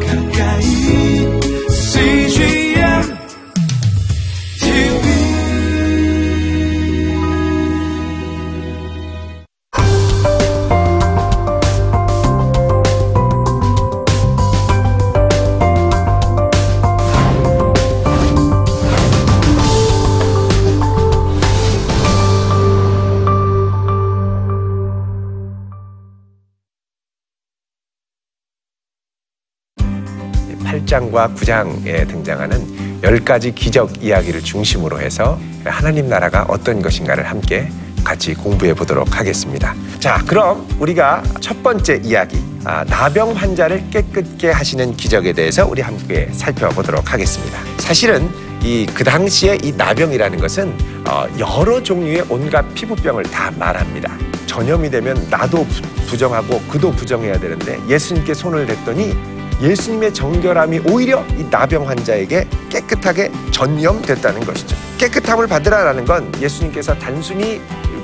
가까이 CGNTV. 과 9장에 등장하는 10가지 기적 이야기를 중심으로 해서 하나님 나라가 어떤 것인가를 함께 같이 공부해 보도록 하겠습니다. 자, 그럼 우리가 첫 번째 이야기, 나병 환자를 깨끗게 하시는 기적에 대해서 우리 함께 살펴보도록 하겠습니다. 사실은 그 당시에 이 나병이라는 것은 여러 종류의 온갖 피부병을 다 말합니다. 전염이 되면 나도 부정하고 그도 부정해야 되는데 예수님께 손을 댔더니 예수님의 정결함이 오히려 이 나병 환자에게 깨끗하게 전염됐다는 것이죠. 깨끗함을 받으라라는 건 예수님께서 단순히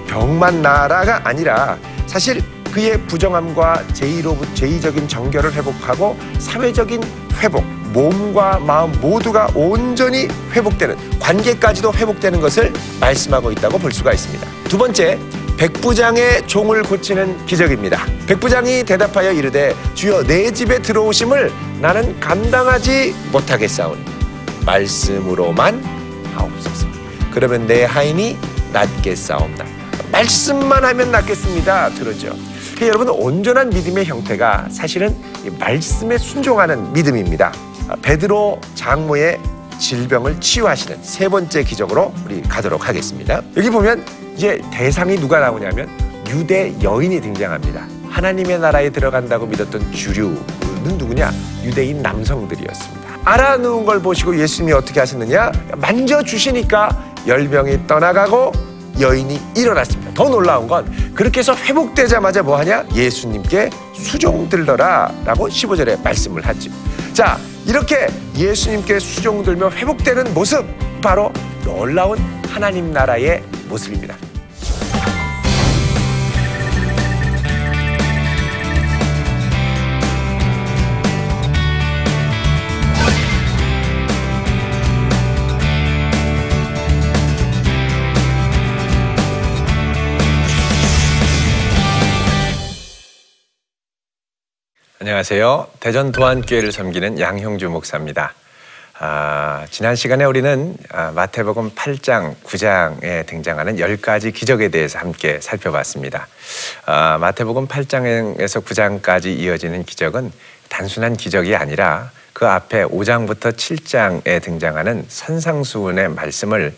병만 나아라가 아니라 사실 그의 부정함과 죄의적인 정결을 회복하고 사회적인 회복, 몸과 마음 모두가 온전히 회복되는, 관계까지도 회복되는 것을 말씀하고 있다고 볼 수가 있습니다. 두 번째, 백부장의 종을 고치는 기적입니다. 백부장이 대답하여 이르되 주여 내 집에 들어오심을 나는 감당하지 못하겠사오니 말씀으로만 하옵소서. 그러면 내 하인이 낫겠사옵나이다. 말씀만 하면 낫겠습니다. 들었죠? 여러분, 온전한 믿음의 형태가 사실은 말씀에 순종하는 믿음입니다. 베드로 장모의 질병을 치유하시는 세 번째 기적으로 우리 가도록 하겠습니다. 여기 보면 이제 대상이 누가 나오냐면 유대 여인이 등장합니다. 하나님의 나라에 들어간다고 믿었던 주류는 누구냐? 유대인 남성들이었습니다. 알아누운 걸 보시고 예수님이 어떻게 하셨느냐? 만져주시니까 열병이 떠나가고 여인이 일어났습니다. 더 놀라운 건 그렇게 해서 회복되자마자 뭐하냐? 예수님께 수종 들러라 라고 15절에 말씀을 하죠. 자, 이렇게 예수님께 수종 들며 회복되는 모습, 바로 놀라운 하나님 나라의 모습입니다. 안녕하세요. 대전 도안교회를 섬기는 양형주 목사입니다. 지난 시간에 우리는 마태복음 8장, 9장에 등장하는 10가지 기적에 대해서 함께 살펴봤습니다. 마태복음 8장에서 9장까지 이어지는 기적은 단순한 기적이 아니라 그 앞에 5장부터 7장에 등장하는 산상수훈의 말씀을,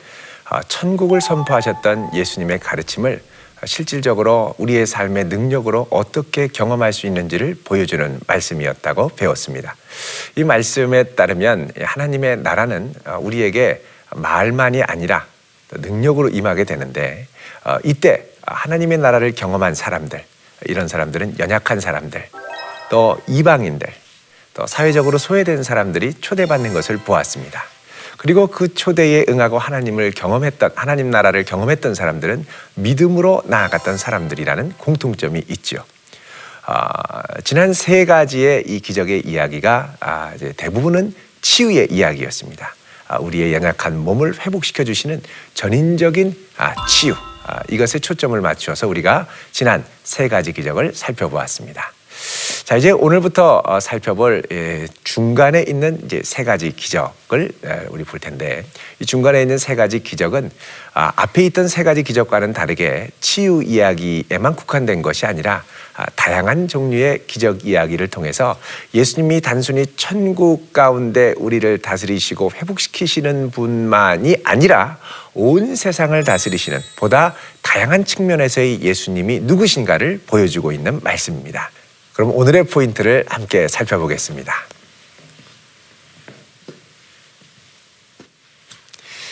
천국을 선포하셨던 예수님의 가르침을 실질적으로 우리의 삶의 능력으로 어떻게 경험할 수 있는지를 보여주는 말씀이었다고 배웠습니다. 이 말씀에 따르면 하나님의 나라는 우리에게 말만이 아니라 능력으로 임하게 되는데, 이때 하나님의 나라를 경험한 사람들, 이런 사람들은 연약한 사람들, 또 이방인들, 또 사회적으로 소외된 사람들이 초대받는 것을 보았습니다. 그리고 그 초대에 응하고 하나님 나라를 경험했던 사람들은 믿음으로 나아갔던 사람들이라는 공통점이 있죠. 지난 세 가지의 이 기적의 이야기가 이제 대부분은 치유의 이야기였습니다. 우리의 연약한 몸을 회복시켜 주시는 전인적인 치유, 이것에 초점을 맞추어서 우리가 지난 세 가지 기적을 살펴보았습니다. 자, 이제 오늘부터 살펴볼 중간에 있는 이제 세 가지 기적을 우리 볼 텐데, 이 중간에 있는 세 가지 기적은 앞에 있던 세 가지 기적과는 다르게 치유 이야기에만 국한된 것이 아니라 다양한 종류의 기적 이야기를 통해서 예수님이 단순히 천국 가운데 우리를 다스리시고 회복시키시는 분만이 아니라 온 세상을 다스리시는 보다 다양한 측면에서의 예수님이 누구신가를 보여주고 있는 말씀입니다. 그럼 오늘의 포인트를 함께 살펴보겠습니다.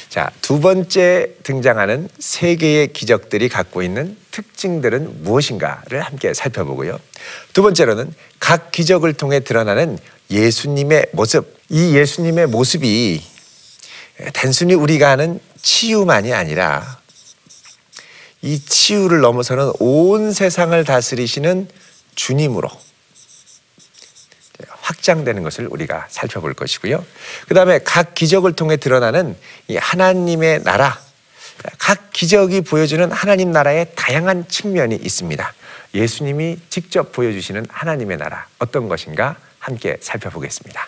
자, 두 번째 등장하는 세 개의 기적들이 갖고 있는 특징들은 무엇인가를 함께 살펴보고요. 두 번째로는 각 기적을 통해 드러나는 예수님의 모습. 이 예수님의 모습이 단순히 우리가 아는 치유만이 아니라 이 치유를 넘어서는 온 세상을 다스리시는 주님으로 확장되는 것을 우리가 살펴볼 것이고요. 그 다음에 각 기적을 통해 드러나는 이 하나님의 나라, 각 기적이 보여주는 하나님 나라의 다양한 측면이 있습니다. 예수님이 직접 보여주시는 하나님의 나라, 어떤 것인가 함께 살펴보겠습니다.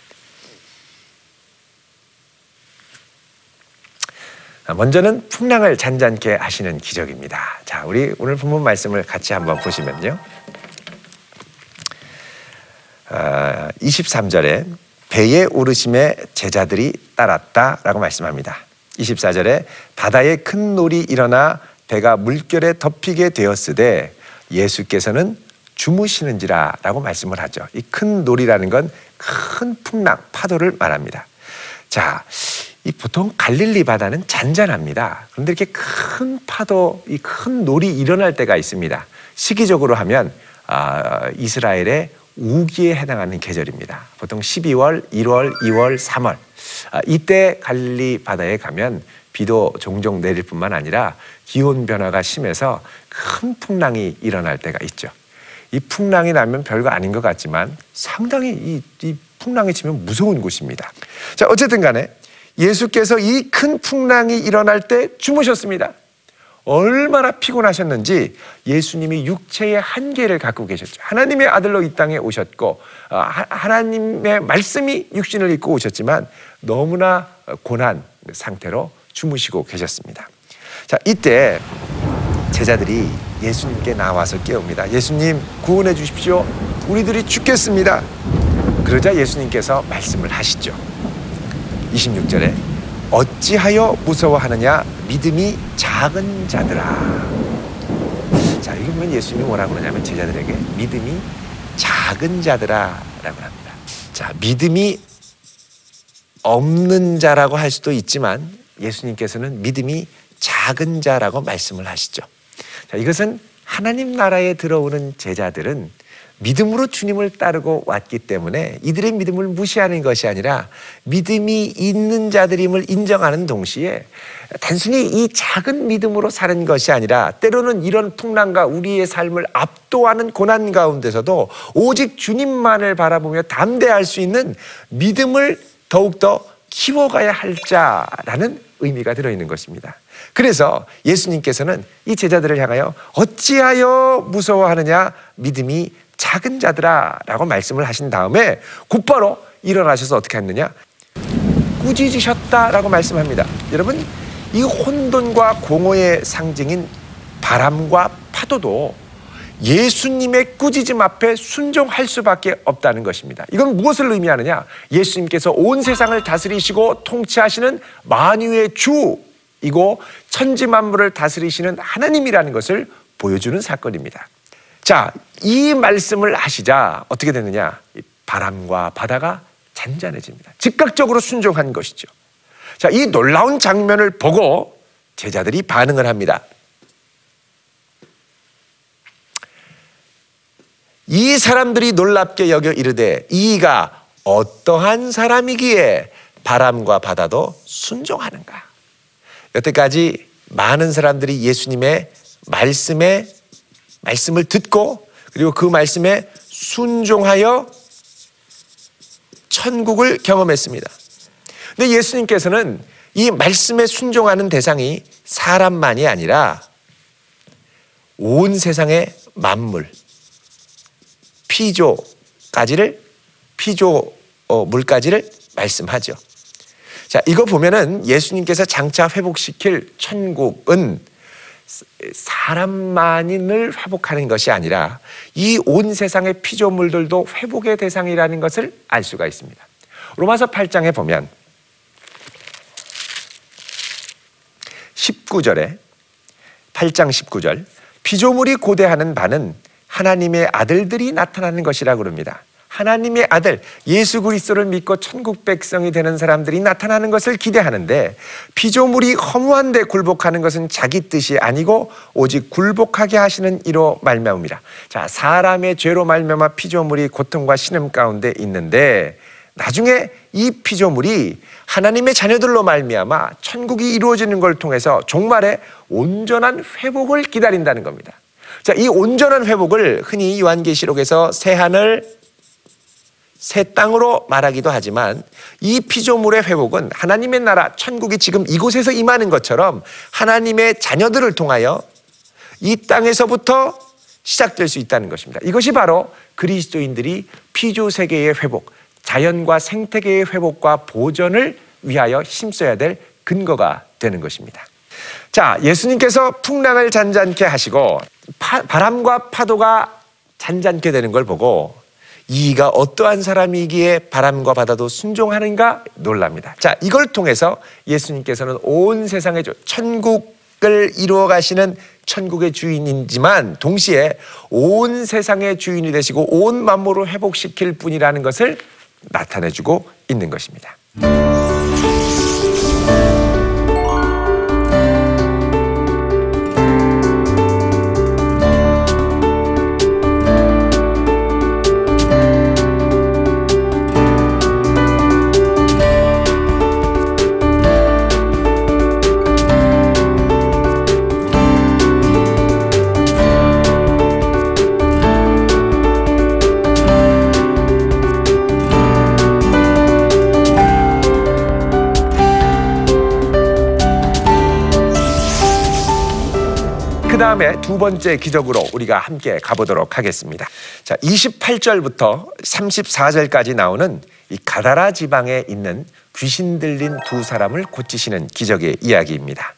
먼저는 풍랑을 잔잔케 하시는 기적입니다. 자, 우리 오늘 본문 말씀을 같이 한번 보시면요, 23절에 배에 오르심에 제자들이 따랐다 라고 말씀합니다. 24절에 바다에 큰 놀이 일어나 배가 물결에 덮이게 되었으되 예수께서는 주무시는지라 라고 말씀을 하죠. 이 큰 놀이라는 건 큰 풍랑, 파도를 말합니다. 자, 이 보통 갈릴리 바다는 잔잔합니다. 그런데 이렇게 큰 파도, 이 큰 놀이 일어날 때가 있습니다. 시기적으로 하면 이스라엘의 우기에 해당하는 계절입니다. 보통 12월, 1월, 2월, 3월 이때 갈릴리 바다에 가면 비도 종종 내릴 뿐만 아니라 기온 변화가 심해서 큰 풍랑이 일어날 때가 있죠. 이 풍랑이 나면 별거 아닌 것 같지만 상당히 이 풍랑이 치면 무서운 곳입니다. 자, 어쨌든 간에 예수께서 이 큰 풍랑이 일어날 때 주무셨습니다. 얼마나 피곤하셨는지 예수님이 육체의 한계를 갖고 계셨죠. 하나님의 아들로 이 땅에 오셨고 하나님의 말씀이 육신을 입고 오셨지만 너무나 고난 상태로 주무시고 계셨습니다. 자, 이때 제자들이 예수님께 나와서 깨웁니다. 예수님, 구원해 주십시오. 우리들이 죽겠습니다. 그러자 예수님께서 말씀을 하시죠. 26절에 어찌하여 무서워하느냐, 믿음이 작은 자들아. 자, 이거 보면 예수님이 뭐라고 그러냐면 제자들에게 믿음이 작은 자들아 라고 합니다. 자, 믿음이 없는 자라고 할 수도 있지만 예수님께서는 믿음이 작은 자라고 말씀을 하시죠. 자, 이것은 하나님 나라에 들어오는 제자들은 믿음으로 주님을 따르고 왔기 때문에 이들의 믿음을 무시하는 것이 아니라 믿음이 있는 자들임을 인정하는 동시에 단순히 이 작은 믿음으로 사는 것이 아니라 때로는 이런 풍랑과 우리의 삶을 압도하는 고난 가운데서도 오직 주님만을 바라보며 담대할 수 있는 믿음을 더욱더 키워가야 할 자라는 의미가 들어있는 것입니다. 그래서 예수님께서는 이 제자들을 향하여 어찌하여 무서워하느냐, 믿음이 작은 자들아 라고 말씀을 하신 다음에 곧바로 일어나셔서 어떻게 했느냐, 꾸짖으셨다 라고 말씀합니다. 여러분, 이 혼돈과 공허의 상징인 바람과 파도도 예수님의 꾸짖음 앞에 순종할 수밖에 없다는 것입니다. 이건 무엇을 의미하느냐, 예수님께서 온 세상을 다스리시고 통치하시는 만유의 주이고 천지만물을 다스리시는 하나님이라는 것을 보여주는 사건입니다. 자, 이 말씀을 하시자 어떻게 되느냐, 바람과 바다가 잔잔해집니다. 즉각적으로 순종한 것이죠. 자, 이 놀라운 장면을 보고 제자들이 반응을 합니다. 이 사람들이 놀랍게 여겨 이르되 이가 어떠한 사람이기에 바람과 바다도 순종하는가. 여태까지 많은 사람들이 예수님의 말씀을 듣고 그리고 그 말씀에 순종하여 천국을 경험했습니다. 근데 예수님께서는 이 말씀에 순종하는 대상이 사람만이 아니라 온 세상의 만물, 피조물까지를 말씀하죠. 자, 이거 보면은 예수님께서 장차 회복시킬 천국은 사람만을 회복하는 것이 아니라 이 온 세상의 피조물들도 회복의 대상이라는 것을 알 수가 있습니다. 로마서 8장에 보면 19절에 8장 19절 피조물이 고대하는 바는 하나님의 아들들이 나타나는 것이라고 그럽니다. 하나님의 아들 예수 그리스도를 믿고 천국 백성이 되는 사람들이 나타나는 것을 기대하는데 피조물이 허무한 데 굴복하는 것은 자기 뜻이 아니고 오직 굴복하게 하시는 이로 말미암음이라. 자, 사람의 죄로 말미암아 피조물이 고통과 신음 가운데 있는데 나중에 이 피조물이 하나님의 자녀들로 말미암아 천국이 이루어지는 걸 통해서 종말에 온전한 회복을 기다린다는 겁니다. 자, 이 온전한 회복을 흔히 요한계시록에서 새하늘 새 땅으로 말하기도 하지만 이 피조물의 회복은 하나님의 나라 천국이 지금 이곳에서 임하는 것처럼 하나님의 자녀들을 통하여 이 땅에서부터 시작될 수 있다는 것입니다. 이것이 바로 그리스도인들이 피조세계의 회복, 자연과 생태계의 회복과 보전을 위하여 힘써야 될 근거가 되는 것입니다. 자, 예수님께서 풍랑을 잔잔케 하시고 바람과 파도가 잔잔케 되는 걸 보고 이가 어떠한 사람이기에 바람과 바다도 순종하는가 놀랍니다. 자, 이걸 통해서 예수님께서는 온 세상의 천국을 이루어 가시는 천국의 주인이지만 동시에 온 세상의 주인이 되시고 온 만물을 회복시킬 분이라는 것을 나타내주고 있는 것입니다. 두 번째 기적으로 우리가 함께 가보도록 하겠습니다. 자, 28절부터 34절까지 나오는 이 가다라 지방에 있는 귀신 들린 두 사람을 고치시는 기적의 이야기입니다.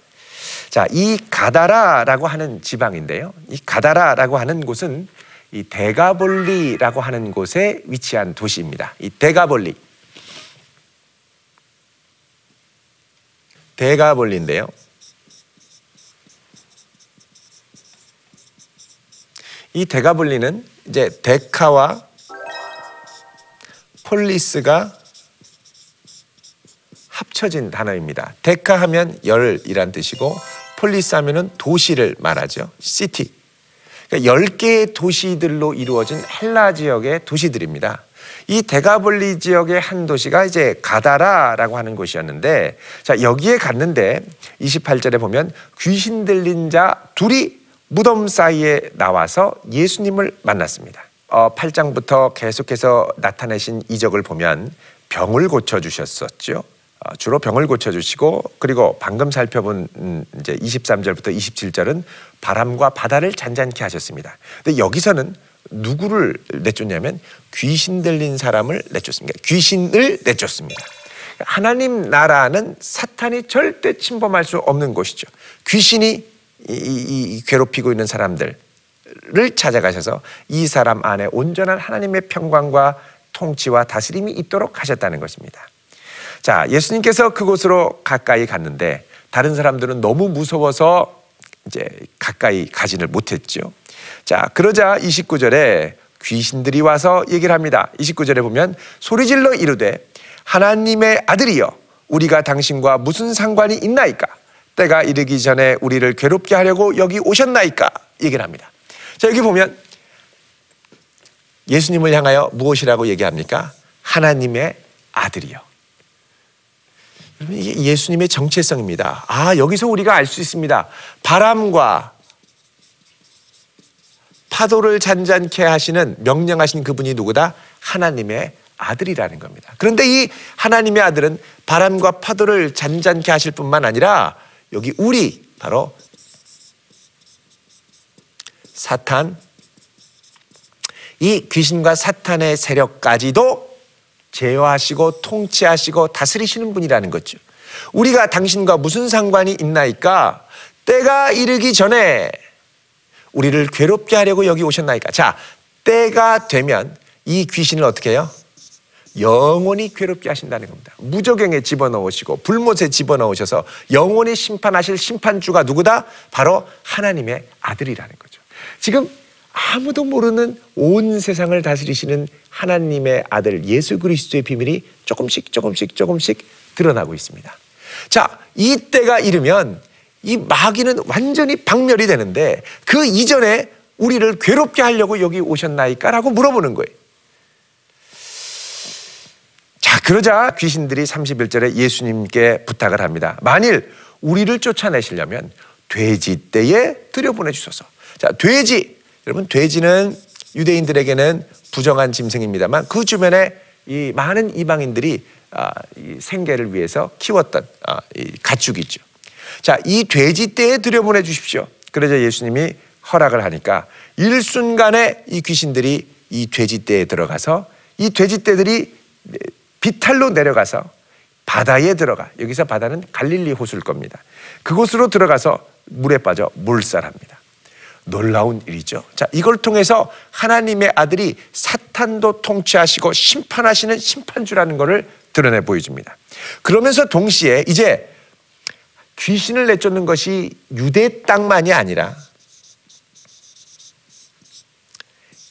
자, 이 가다라라고 하는 지방인데요. 이 가다라라고 하는 곳은 이 데카폴리라고 하는 곳에 위치한 도시입니다. 이 데카폴리인데요. 이 데카폴리는 이제 데카와 폴리스가 합쳐진 단어입니다. 데카 하면 열이란 뜻이고 폴리스 하면은 도시를 말하죠. 시티. 그러니까 10개의 도시들로 이루어진 헬라 지역의 도시들입니다. 이 데카폴리 지역의 한 도시가 이제 가다라라고 하는 곳이었는데, 자, 여기에 갔는데 28절에 보면 귀신 들린 자 둘이 무덤 사이에 나와서 예수님을 만났습니다. 8장부터 계속해서 나타내신 이적을 보면 병을 고쳐주셨었죠. 주로 병을 고쳐주시고, 그리고 방금 살펴본 이제 23절부터 27절은 바람과 바다를 잔잔케 하셨습니다. 근데 여기서는 누구를 내쫓냐면 귀신 들린 사람을 내쫓습니다. 귀신을 내쫓습니다. 하나님 나라는 사탄이 절대 침범할 수 없는 곳이죠. 귀신이 괴롭히고 있는 사람들을 찾아가셔서 이 사람 안에 온전한 하나님의 평강과 통치와 다스림이 있도록 하셨다는 것입니다. 자, 예수님께서 그곳으로 가까이 갔는데 다른 사람들은 너무 무서워서 이제 가까이 가지를 못했죠. 자, 그러자 29절에 귀신들이 와서 얘기를 합니다. 29절에 보면 소리질러 이르되 하나님의 아들이여 우리가 당신과 무슨 상관이 있나이까? 때가 이르기 전에 우리를 괴롭게 하려고 여기 오셨나이까? 얘기를 합니다. 자, 여기 보면 예수님을 향하여 무엇이라고 얘기합니까? 하나님의 아들이요. 이게 예수님의 정체성입니다. 아, 여기서 우리가 알 수 있습니다. 바람과 파도를 잔잔케 하시는, 명령하신 그분이 누구다? 하나님의 아들이라는 겁니다. 그런데 이 하나님의 아들은 바람과 파도를 잔잔케 하실 뿐만 아니라 여기 우리, 바로 사탄, 이 귀신과 사탄의 세력까지도 제어하시고 통치하시고 다스리시는 분이라는 거죠. 우리가 당신과 무슨 상관이 있나이까? 때가 이르기 전에 우리를 괴롭게 하려고 여기 오셨나이까? 자, 때가 되면 이 귀신을 어떻게 해요? 영원히 괴롭게 하신다는 겁니다. 무저갱에 집어넣으시고 불못에 집어넣으셔서 영원히 심판하실 심판주가 누구다? 바로 하나님의 아들이라는 거죠. 지금 아무도 모르는 온 세상을 다스리시는 하나님의 아들 예수 그리스도의 비밀이 조금씩 드러나고 있습니다. 자, 이 때가 이르면 이 마귀는 완전히 박멸이 되는데 그 이전에 우리를 괴롭게 하려고 여기 오셨나이까? 라고 물어보는 거예요. 그러자 귀신들이 31절에 예수님께 부탁을 합니다. 만일 우리를 쫓아내시려면 돼지떼에 들여보내주소서. 자, 돼지. 여러분, 돼지는 유대인들에게는 부정한 짐승입니다만 그 주변에 이 많은 이방인들이 이 생계를 위해서 키웠던 이 가축이죠. 자, 이 돼지떼에 들여보내 주십시오. 그러자 예수님이 허락을 하니까 일순간에 이 귀신들이 이 돼지떼에 들어가서 이 돼지떼들이 비탈로 내려가서 바다에 들어가, 여기서 바다는 갈릴리 호수일 겁니다. 그곳으로 들어가서 물에 빠져 몰살합니다. 놀라운 일이죠. 자, 이걸 통해서 하나님의 아들이 사탄도 통치하시고 심판하시는 심판주라는 것을 드러내 보여줍니다. 그러면서 동시에 이제 귀신을 내쫓는 것이 유대 땅만이 아니라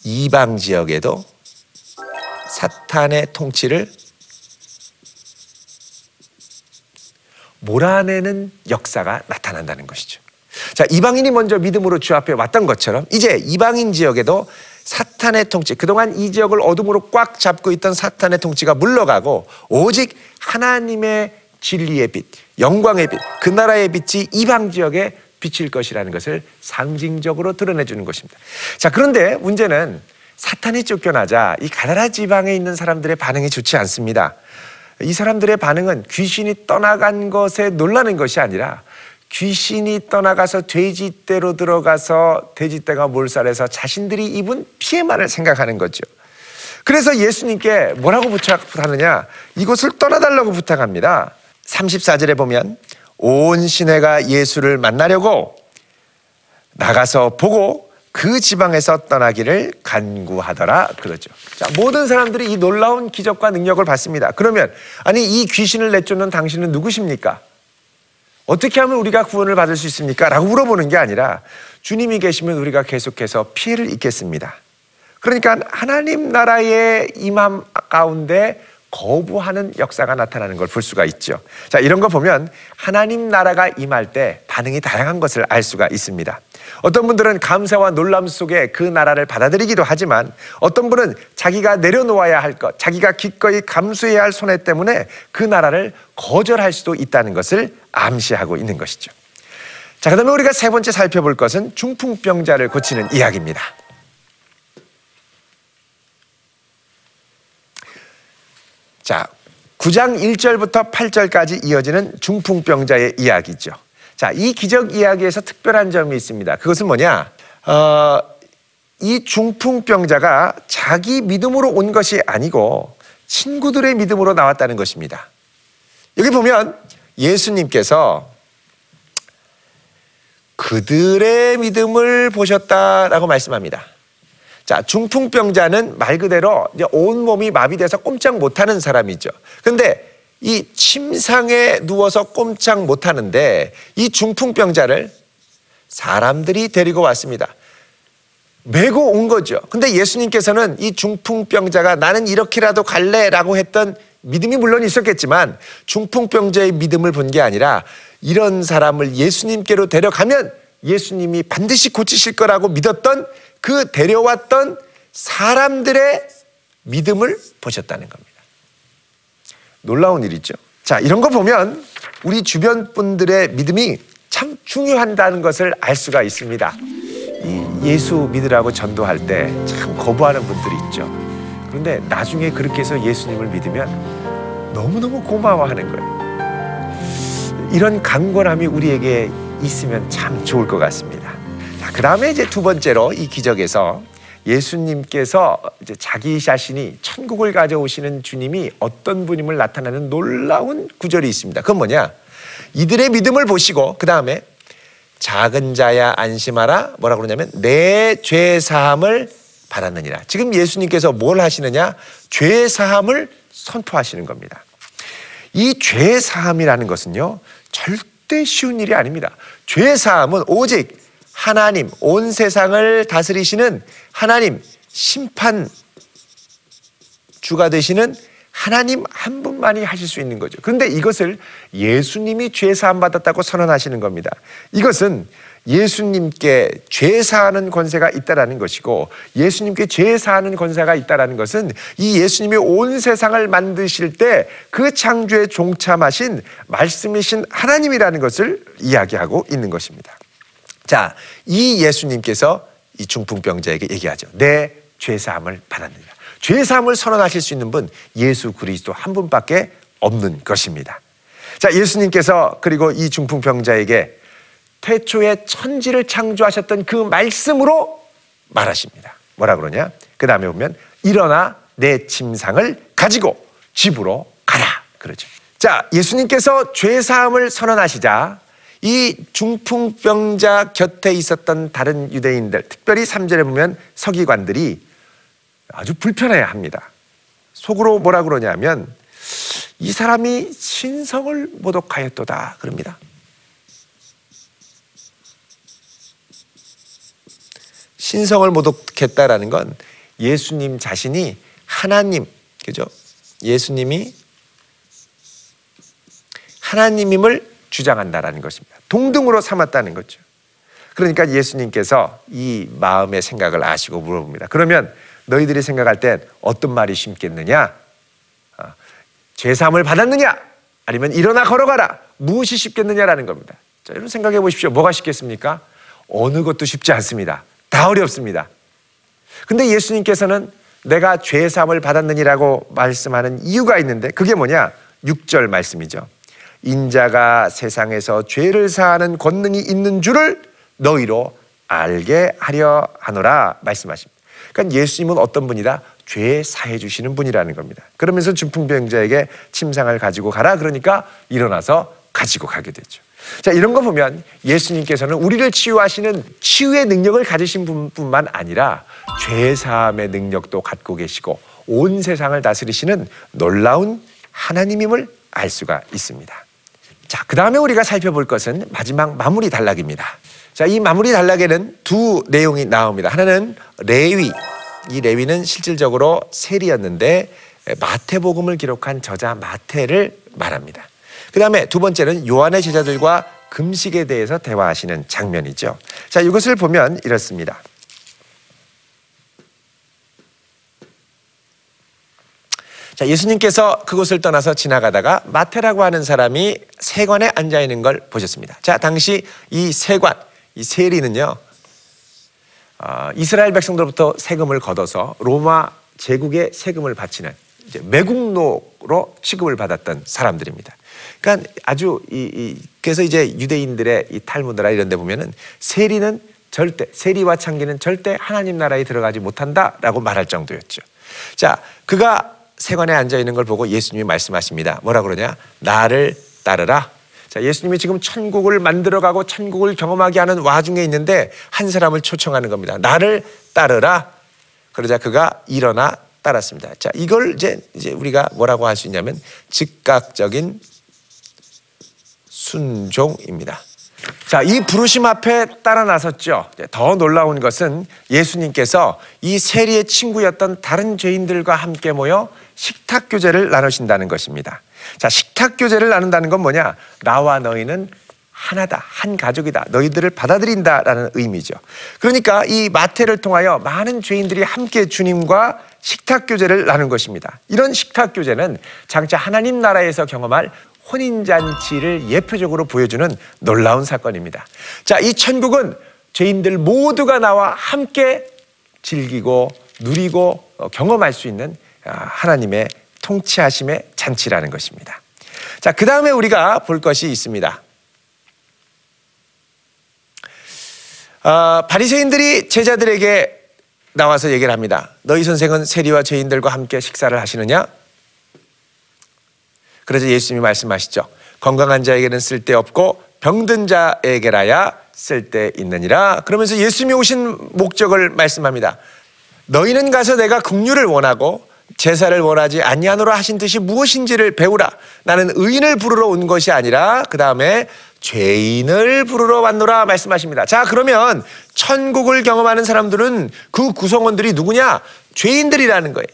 이방 지역에도 사탄의 통치를 몰아내는 역사가 나타난다는 것이죠. 자, 이방인이 먼저 믿음으로 주 앞에 왔던 것처럼 이제 이방인 지역에도 사탄의 통치, 그동안 이 지역을 어둠으로 꽉 잡고 있던 사탄의 통치가 물러가고 오직 하나님의 진리의 빛, 영광의 빛, 그 나라의 빛이 이방 지역에 비칠 것이라는 것을 상징적으로 드러내주는 것입니다. 자, 그런데 문제는 사탄이 쫓겨나자 이 가다라 지방에 있는 사람들의 반응이 좋지 않습니다. 이 사람들의 반응은 귀신이 떠나간 것에 놀라는 것이 아니라 귀신이 떠나가서 돼지떼로 들어가서 돼지떼가 몰살해서 자신들이 입은 피해만을 생각하는 거죠. 그래서 예수님께 뭐라고 부탁하느냐, 이곳을 떠나달라고 부탁합니다. 34절에 보면 온 시내가 예수를 만나려고 나가서 보고 그 지방에서 떠나기를 간구하더라 그러죠. 자, 모든 사람들이 이 놀라운 기적과 능력을 봤습니다. 그러면 아니, 이 귀신을 내쫓는 당신은 누구십니까? 어떻게 하면 우리가 구원을 받을 수 있습니까? 라고 물어보는 게 아니라 주님이 계시면 우리가 계속해서 피해를 입겠습니다. 그러니까 하나님 나라의 임함 가운데 거부하는 역사가 나타나는 걸 볼 수가 있죠. 자, 이런 거 보면 하나님 나라가 임할 때 반응이 다양한 것을 알 수가 있습니다. 어떤 분들은 감사와 놀람 속에 그 나라를 받아들이기도 하지만 어떤 분은 자기가 내려놓아야 할 것, 자기가 기꺼이 감수해야 할 손해 때문에 그 나라를 거절할 수도 있다는 것을 암시하고 있는 것이죠. 자, 그 다음에 우리가 세 번째 살펴볼 것은 중풍병자를 고치는 이야기입니다. 자, 9장 1절부터 8절까지 이어지는 중풍병자의 이야기죠. 자, 이 기적 이야기에서 특별한 점이 있습니다. 그것은 뭐냐? 이 중풍병자가 자기 믿음으로 온 것이 아니고 친구들의 믿음으로 나왔다는 것입니다. 여기 보면 예수님께서 그들의 믿음을 보셨다라고 말씀합니다. 자, 중풍병자는 말 그대로 이제 온몸이 마비돼서 꼼짝 못하는 사람이죠. 그런데 이 침상에 누워서 꼼짝 못하는데 이 중풍병자를 사람들이 데리고 왔습니다. 메고 온 거죠. 근데 예수님께서는 이 중풍병자가 나는 이렇게라도 갈래 라고 했던 믿음이 물론 있었겠지만 중풍병자의 믿음을 본 게 아니라 이런 사람을 예수님께로 데려가면 예수님이 반드시 고치실 거라고 믿었던 그 데려왔던 사람들의 믿음을 보셨다는 겁니다. 놀라운 일이죠. 자, 이런 거 보면 우리 주변 분들의 믿음이 참 중요하다는 것을 알 수가 있습니다. 이 예수 믿으라고 전도할 때 참 거부하는 분들이 있죠. 그런데 나중에 그렇게 해서 예수님을 믿으면 너무너무 고마워하는 거예요. 이런 강건함이 우리에게 있으면 참 좋을 것 같습니다. 자, 그 다음에 이제 두 번째로 이 기적에서 예수님께서 이제 자기 자신이 천국을 가져오시는 주님이 어떤 분임을 나타내는 놀라운 구절이 있습니다. 그건 뭐냐? 이들의 믿음을 보시고 그 다음에 작은 자야 안심하라, 뭐라고 그러냐면 내 죄 사함을 받았느니라. 지금 예수님께서 뭘 하시느냐? 죄 사함을 선포하시는 겁니다. 이 죄 사함이라는 것은요, 절대 쉬운 일이 아닙니다. 죄 사함은 오직 하나님, 온 세상을 다스리시는 하나님, 심판주가 되시는 하나님 한 분만이 하실 수 있는 거죠. 그런데 이것을 예수님이 죄 사함 받았다고 선언하시는 겁니다. 이것은 예수님께 죄 사하는 권세가 있다라는 것이고, 예수님께 죄 사하는 권세가 있다라는 것은 이 예수님이 온 세상을 만드실 때 그 창조에 종참하신 말씀이신 하나님이라는 것을 이야기하고 있는 것입니다. 자, 이 예수님께서 이 중풍병자에게 얘기하죠. 내 죄사함을 받았느니라. 죄사함을 선언하실 수 있는 분 예수 그리스도 한 분밖에 없는 것입니다. 자, 예수님께서 그리고 이 중풍병자에게 태초에 천지를 창조하셨던 그 말씀으로 말하십니다. 뭐라 그러냐? 그 다음에 보면 일어나 내 침상을 가지고 집으로 가라 그러죠. 자, 예수님께서 죄사함을 선언하시자 이 중풍병자 곁에 있었던 다른 유대인들, 특별히 3절에 보면 서기관들이 아주 불편해합니다. 속으로 뭐라 그러냐면 이 사람이 신성을 모독하였도다 그럽니다. 신성을 모독했다라는 건 예수님 자신이 하나님, 그죠? 예수님이 하나님임을 주장한다라는 것입니다. 동등으로 삼았다는 거죠. 그러니까 예수님께서 이 마음의 생각을 아시고 물어봅니다. 그러면 너희들이 생각할 땐 어떤 말이 쉽겠느냐? 죄사함을 받았느냐? 아니면 일어나 걸어가라? 무엇이 쉽겠느냐라는 겁니다. 자, 여러분 생각해 보십시오. 뭐가 쉽겠습니까? 어느 것도 쉽지 않습니다. 다 어렵습니다. 근데 예수님께서는 내가 죄사함을 받았느니라고 말씀하는 이유가 있는데 그게 뭐냐? 6절 말씀이죠. 인자가 세상에서 죄를 사하는 권능이 있는 줄을 너희로 알게 하려 하노라 말씀하십니다. 그러니까 예수님은 어떤 분이다? 죄 사해 주시는 분이라는 겁니다. 그러면서 중풍병자에게 침상을 가지고 가라 그러니까 일어나서 가지고 가게 되죠. 자, 이런 거 보면 예수님께서는 우리를 치유하시는 치유의 능력을 가지신 분뿐만 아니라 죄 사함의 능력도 갖고 계시고 온 세상을 다스리시는 놀라운 하나님임을 알 수가 있습니다. 자, 그 다음에 우리가 살펴볼 것은 마지막 마무리 단락입니다. 자, 이 마무리 단락에는 두 내용이 나옵니다. 하나는 레위. 이 레위는 실질적으로 세리였는데 마태복음을 기록한 저자 마태를 말합니다. 그 다음에 두 번째는 요한의 제자들과 금식에 대해서 대화하시는 장면이죠. 자, 이것을 보면 이렇습니다. 자, 예수님께서 그곳을 떠나서 지나가다가 마태라고 하는 사람이 세관에 앉아있는 걸 보셨습니다. 자, 당시 이 세관, 이 세리는요, 이스라엘 백성들로부터 세금을 걷어서 로마 제국에 세금을 바치는 이제 매국노로 취급을 받았던 사람들입니다. 그러니까 아주 그래서 이제 유대인들의 이 탈무드라 이런 데 보면은 세리는 절대, 세리와 창기는 절대 하나님 나라에 들어가지 못한다라고 말할 정도였죠. 자, 그가 세관에 앉아있는 걸 보고 예수님이 말씀하십니다. 뭐라 그러냐? 나를 따르라. 자, 예수님이 지금 천국을 만들어가고 천국을 경험하게 하는 와중에 있는데 한 사람을 초청하는 겁니다. 나를 따르라. 그러자 그가 일어나 따랐습니다. 자, 이걸 이제 우리가 뭐라고 할 수 있냐면 즉각적인 순종입니다. 자, 이 부르심 앞에 따라 나섰죠. 더 놀라운 것은 예수님께서 이 세리의 친구였던 다른 죄인들과 함께 모여 식탁 교제를 나누신다는 것입니다. 자, 식탁 교제를 나눈다는 건 뭐냐? 나와 너희는 하나다, 한 가족이다, 너희들을 받아들인다라는 의미죠. 그러니까 이 마태를 통하여 많은 죄인들이 함께 주님과 식탁 교제를 나눈 것입니다. 이런 식탁 교제는 장차 하나님 나라에서 경험할 혼인잔치를 예표적으로 보여주는 놀라운 사건입니다. 자, 이 천국은 죄인들 모두가 나와 함께 즐기고 누리고 경험할 수 있는 하나님의 통치하심의 잔치라는 것입니다. 자, 그 다음에 우리가 볼 것이 있습니다. 바리새인들이 제자들에게 나와서 얘기를 합니다. 너희 선생은 세리와 죄인들과 함께 식사를 하시느냐? 그래서 예수님이 말씀하시죠. 건강한 자에게는 쓸데없고 병든 자에게라야 쓸데있느니라. 그러면서 예수님이 오신 목적을 말씀합니다. 너희는 가서 내가 긍휼을 원하고 제사를 원하지 아니하노라 하신 뜻이 무엇인지를 배우라. 나는 의인을 부르러 온 것이 아니라 그 다음에 죄인을 부르러 왔노라 말씀하십니다. 자, 그러면 천국을 경험하는 사람들은 그 구성원들이 누구냐? 죄인들이라는 거예요.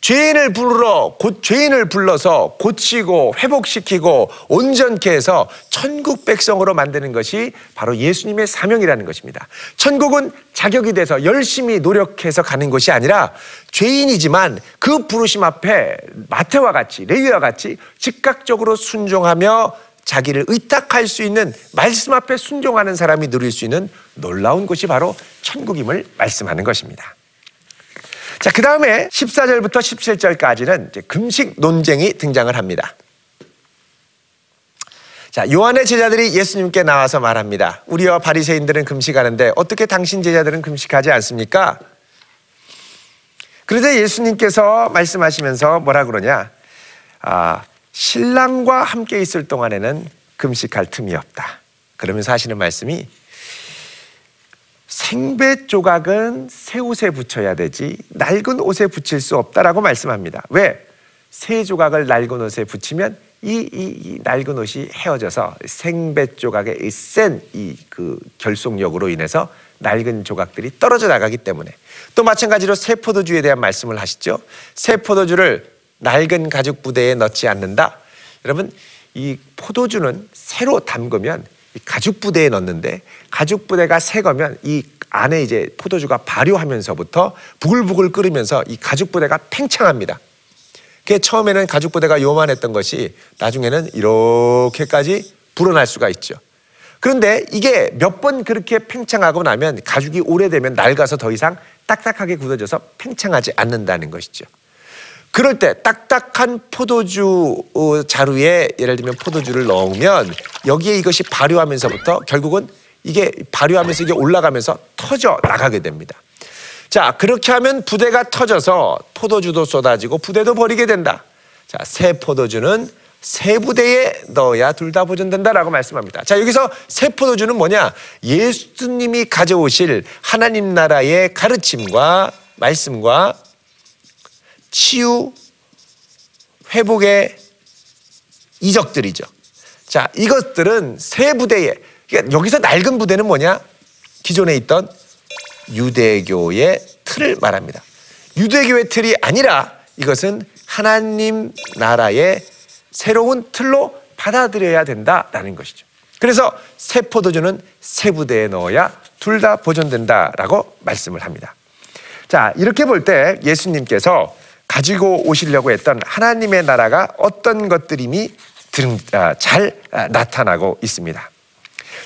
죄인을 부르러 곧 죄인을 불러서 고치고 회복시키고 온전케 해서 천국 백성으로 만드는 것이 바로 예수님의 사명이라는 것입니다. 천국은 자격이 돼서 열심히 노력해서 가는 것이 아니라 죄인이지만 그 부르심 앞에 마태와 같이 레위와 같이 즉각적으로 순종하며 자기를 의탁할 수 있는 말씀 앞에 순종하는 사람이 누릴 수 있는 놀라운 것이 바로 천국임을 말씀하는 것입니다. 자, 그 다음에 14절부터 17절까지는 이제 금식 논쟁이 등장을 합니다. 자, 요한의 제자들이 예수님께 나와서 말합니다. 우리와 바리새인들은 금식하는데 어떻게 당신 제자들은 금식하지 않습니까? 그런데 예수님께서 말씀하시면서 뭐라 그러냐? 신랑과 함께 있을 동안에는 금식할 틈이 없다. 그러면서 하시는 말씀이, 생배 조각은 새 옷에 붙여야 되지 낡은 옷에 붙일 수 없다라고 말씀합니다. 왜? 새 조각을 낡은 옷에 붙이면 이 낡은 옷이 헤어져서 생배 조각의 센 그 결속력으로 인해서 낡은 조각들이 떨어져 나가기 때문에. 또 마찬가지로 새 포도주에 대한 말씀을 하시죠. 새 포도주를 낡은 가죽 부대에 넣지 않는다. 여러분, 이 포도주는 새로 담그면 이 가죽 부대에 넣는데, 가죽 부대가 새 거면 이 안에 이제 포도주가 발효하면서부터 부글부글 끓으면서 이 가죽 부대가 팽창합니다. 그게 처음에는 가죽 부대가 요만했던 것이 나중에는 이렇게까지 불어날 수가 있죠. 그런데 이게 몇 번 그렇게 팽창하고 나면 가죽이 오래되면 낡아서 더 이상 딱딱하게 굳어져서 팽창하지 않는다는 것이죠. 그럴 때 딱딱한 포도주 자루에 예를 들면 포도주를 넣으면 여기에 이것이 발효하면서부터 결국은 이게 발효하면서 이게 올라가면서 터져 나가게 됩니다. 자, 그렇게 하면 부대가 터져서 포도주도 쏟아지고 부대도 버리게 된다. 자, 새 포도주는 새 부대에 넣어야 둘 다 보존된다라고 말씀합니다. 자, 여기서 새 포도주는 뭐냐? 예수님이 가져오실 하나님 나라의 가르침과 말씀과 치유, 회복의 이적들이죠. 자, 이것들은 새 부대에, 그러니까 여기서 낡은 부대는 뭐냐? 기존에 있던 유대교의 틀을 말합니다. 유대교의 틀이 아니라 이것은 하나님 나라의 새로운 틀로 받아들여야 된다라는 것이죠. 그래서 새 포도주는 새 부대에 넣어야 둘 다 보존된다라고 말씀을 합니다. 자, 이렇게 볼 때 예수님께서 가지고 오시려고 했던 하나님의 나라가 어떤 것들임이 잘 나타나고 있습니다.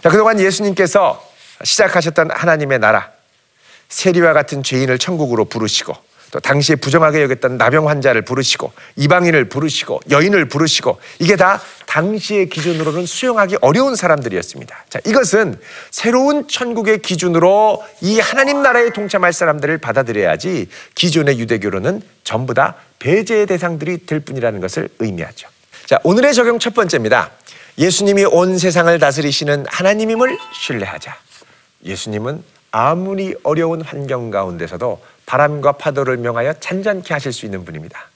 자, 그동안 예수님께서 시작하셨던 하나님의 나라, 세리와 같은 죄인을 천국으로 부르시고, 또 당시에 부정하게 여겼던 나병 환자를 부르시고, 이방인을 부르시고, 여인을 부르시고, 이게 다 당시의 기준으로는 수용하기 어려운 사람들이었습니다. 자, 이것은 새로운 천국의 기준으로 이 하나님 나라에 동참할 사람들을 받아들여야지 기존의 유대교로는 전부 다 배제의 대상들이 될 뿐이라는 것을 의미하죠. 자, 오늘의 적용 첫 번째입니다. 예수님이 온 세상을 다스리시는 하나님임을 신뢰하자. 예수님은 아무리 어려운 환경 가운데서도 바람과 파도를 명하여 잔잔케 하실 수 있는 분입니다.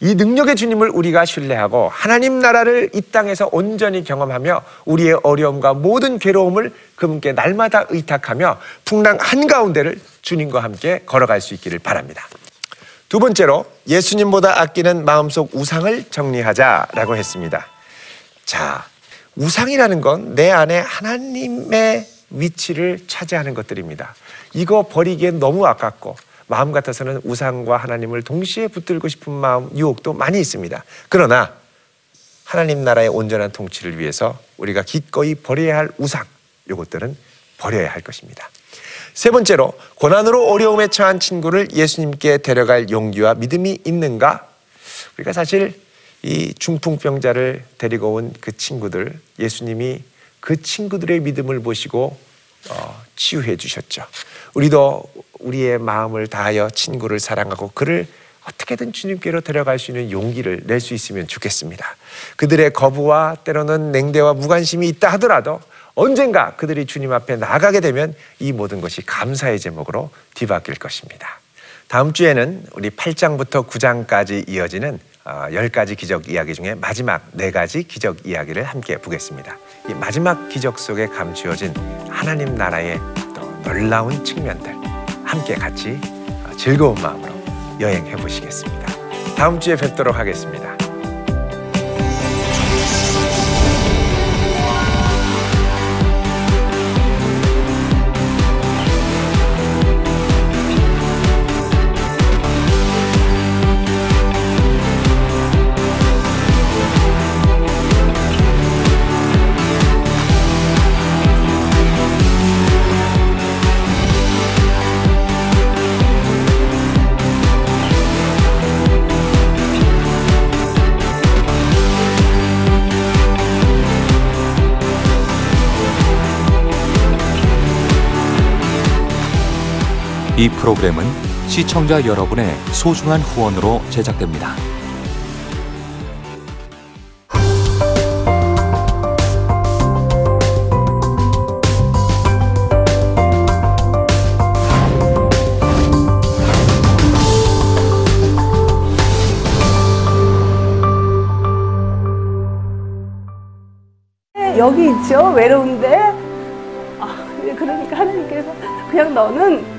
이 능력의 주님을 우리가 신뢰하고 하나님 나라를 이 땅에서 온전히 경험하며 우리의 어려움과 모든 괴로움을 그분께 날마다 의탁하며 풍랑 한가운데를 주님과 함께 걸어갈 수 있기를 바랍니다. 두 번째로, 예수님보다 아끼는 마음속 우상을 정리하자라고 했습니다. 자, 우상이라는 건 내 안에 하나님의 위치를 차지하는 것들입니다. 이거 버리기엔 너무 아깝고 마음 같아서는 우상과 하나님을 동시에 붙들고 싶은 마음, 유혹도 많이 있습니다. 그러나 하나님 나라의 온전한 통치를 위해서 우리가 기꺼이 버려야 할 우상, 이것들은 버려야 할 것입니다. 세 번째로, 고난으로 어려움에 처한 친구를 예수님께 데려갈 용기와 믿음이 있는가? 우리가 사실 이 중풍병자를 데리고 온 그 친구들, 예수님이 그 친구들의 믿음을 보시고 치유해 주셨죠. 우리도 우리의 마음을 다하여 친구를 사랑하고 그를 어떻게든 주님께로 데려갈 수 있는 용기를 낼 수 있으면 좋겠습니다. 그들의 거부와 때로는 냉대와 무관심이 있다 하더라도 언젠가 그들이 주님 앞에 나아가게 되면 이 모든 것이 감사의 제목으로 뒤바뀔 것입니다. 다음 주에는 우리 8장부터 9장까지 이어지는 10가지 기적 이야기 중에 마지막 4가지 기적 이야기를 함께 보겠습니다. 이 마지막 기적 속에 감추어진 하나님 나라의 또 놀라운 측면들, 함께 같이 즐거운 마음으로 여행해 보시겠습니다. 다음 주에 뵙도록 하겠습니다. 이 프로그램은 시청자 여러분의 소중한 후원으로 제작됩니다. 여기 있죠? 외로운데? 그러니까 하나님께서 그냥 너는